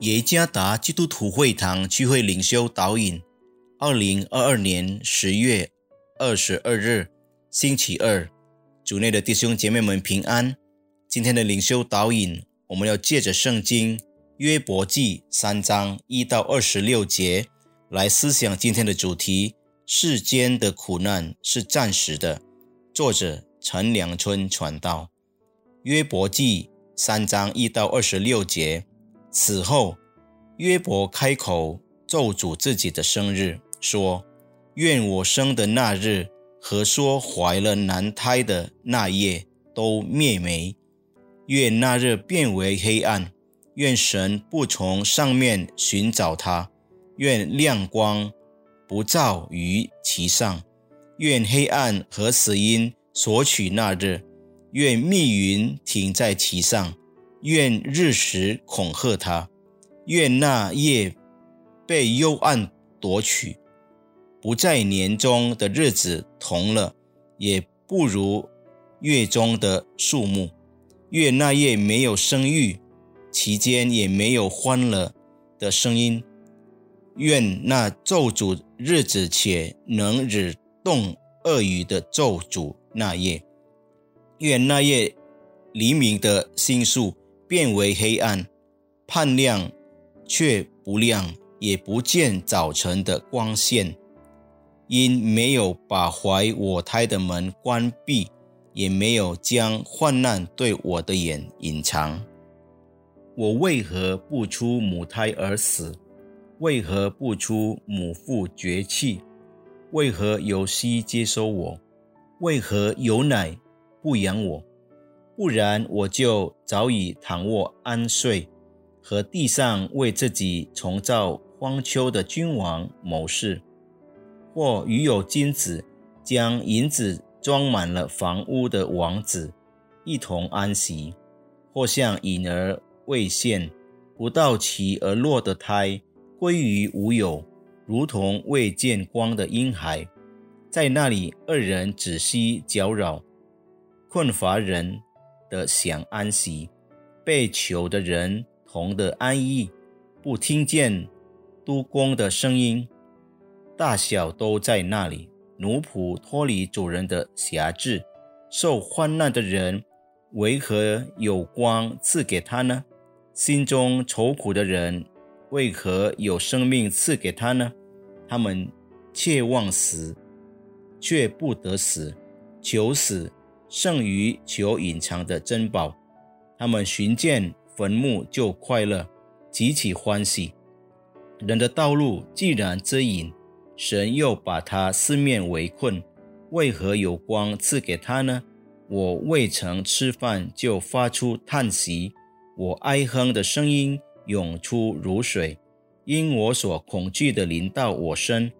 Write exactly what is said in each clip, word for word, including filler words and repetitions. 耶加达基督徒会堂聚会领袖导引二零二二年十月二十二日星期二，主内的弟兄姐妹们平安。今天的领袖导引，我们要借着圣经约伯记三章一到二十六节来思想今天的主题：世间的苦难是暂时的。作者陈良春传道。约伯记三章一到二十六节，此后约伯开口咒诅自己的生日，说：愿我生的那日和说怀了男胎的那夜都灭没，愿那日变为黑暗，愿神不从上面寻找他，愿亮光不照于其上，愿黑暗和死荫索取那日，愿密云停在其上，愿日食恐吓他，愿那夜被幽暗夺取，不在年中的日子同了，也不如月中的数目，愿那夜没有生育，其间也没有欢乐的声音，愿那咒诅日子且能惹动恶语的咒诅那夜，愿那夜黎明的星宿变为黑暗，盼亮却不亮，也不见早晨的光线，因没有把怀我胎的门关闭，也没有将患难对我的眼隐藏。我为何不出母胎而死？为何不出母腹绝气？为何有息接收我？为何有奶不养我？不然我就早已躺卧安睡，和地上为自己重造荒丘的君王谋事，或与有金子将银子装满了房屋的王子一同安息，或像隐而未现不到期而落的胎归于无有，如同未见光的婴孩。在那里二人止息搅扰，困乏人的想安息，被囚的人同的安逸，不听见督工的声音，大小都在那里，奴仆脱离主人的辖制，受患难的人为何有光赐给他呢？心中愁苦的人为何有生命赐给他呢？他们切望死，却不得死，求死胜于求隐藏的珍宝。他们寻见坟墓就快乐，极其欢喜。人的道路既然遮隐，神又把他四面围困，为何有光赐给他呢？我未曾吃饭就发出叹息，我哀哼的声音涌出如水，因我所恐惧的临到我身，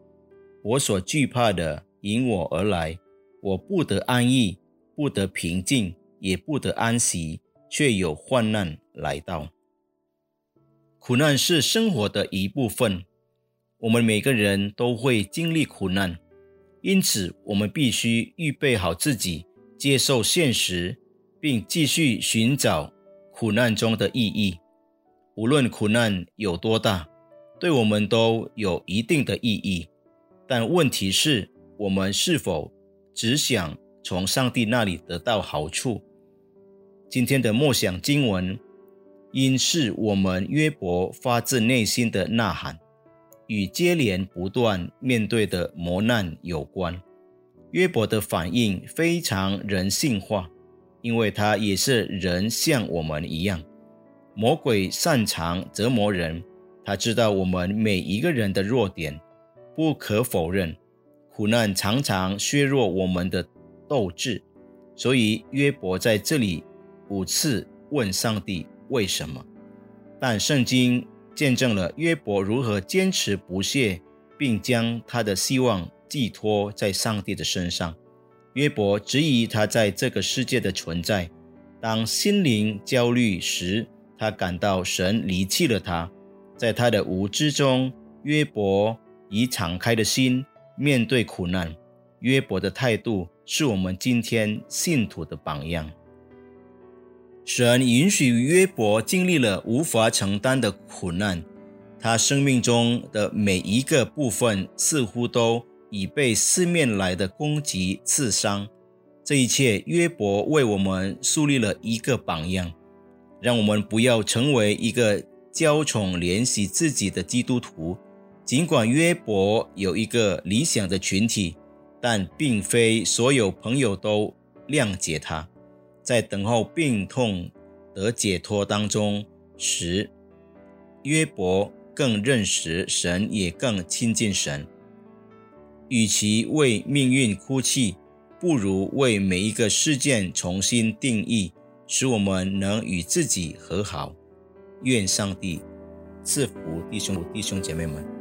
我所惧怕的迎我而来，我不得安逸，不得平静，也不得安息，却有患难来到。苦难是生活的一部分，我们每个人都会经历苦难，因此我们必须预备好自己，接受现实，并继续寻找苦难中的意义。无论苦难有多大，对我们都有一定的意义，但问题是，我们是否只想从上帝那里得到好处？今天的默想经文，因是我们约伯发自内心的呐喊，与接连不断面对的磨难有关。约伯的反应非常人性化，因为他也是人，像我们一样。魔鬼擅长折磨人，他知道我们每一个人的弱点。不可否认，苦难常常削弱我们的斗志，所以约伯在这里五次问上帝为什么，但圣经见证了约伯如何坚持不懈，并将他的希望寄托在上帝的身上。约伯质疑他在这个世界的存在，当心灵焦虑时，他感到神离弃了他。在他的无知中，约伯以敞开的心面对苦难。约伯的态度是我们今天信徒的榜样。神允许约伯经历了无法承担的苦难，他生命中的每一个部分似乎都已被四面来的攻击刺伤。这一切，约伯为我们树立了一个榜样，让我们不要成为一个娇宠怜惜自己的基督徒。尽管约伯有一个理想的群体，但并非所有朋友都谅解他。在等候病痛得解脱当中时，约伯更认识神，也更亲近神。与其为命运哭泣，不如为每一个事件重新定义，使我们能与自己和好。愿上帝赐福弟兄弟兄姐妹们。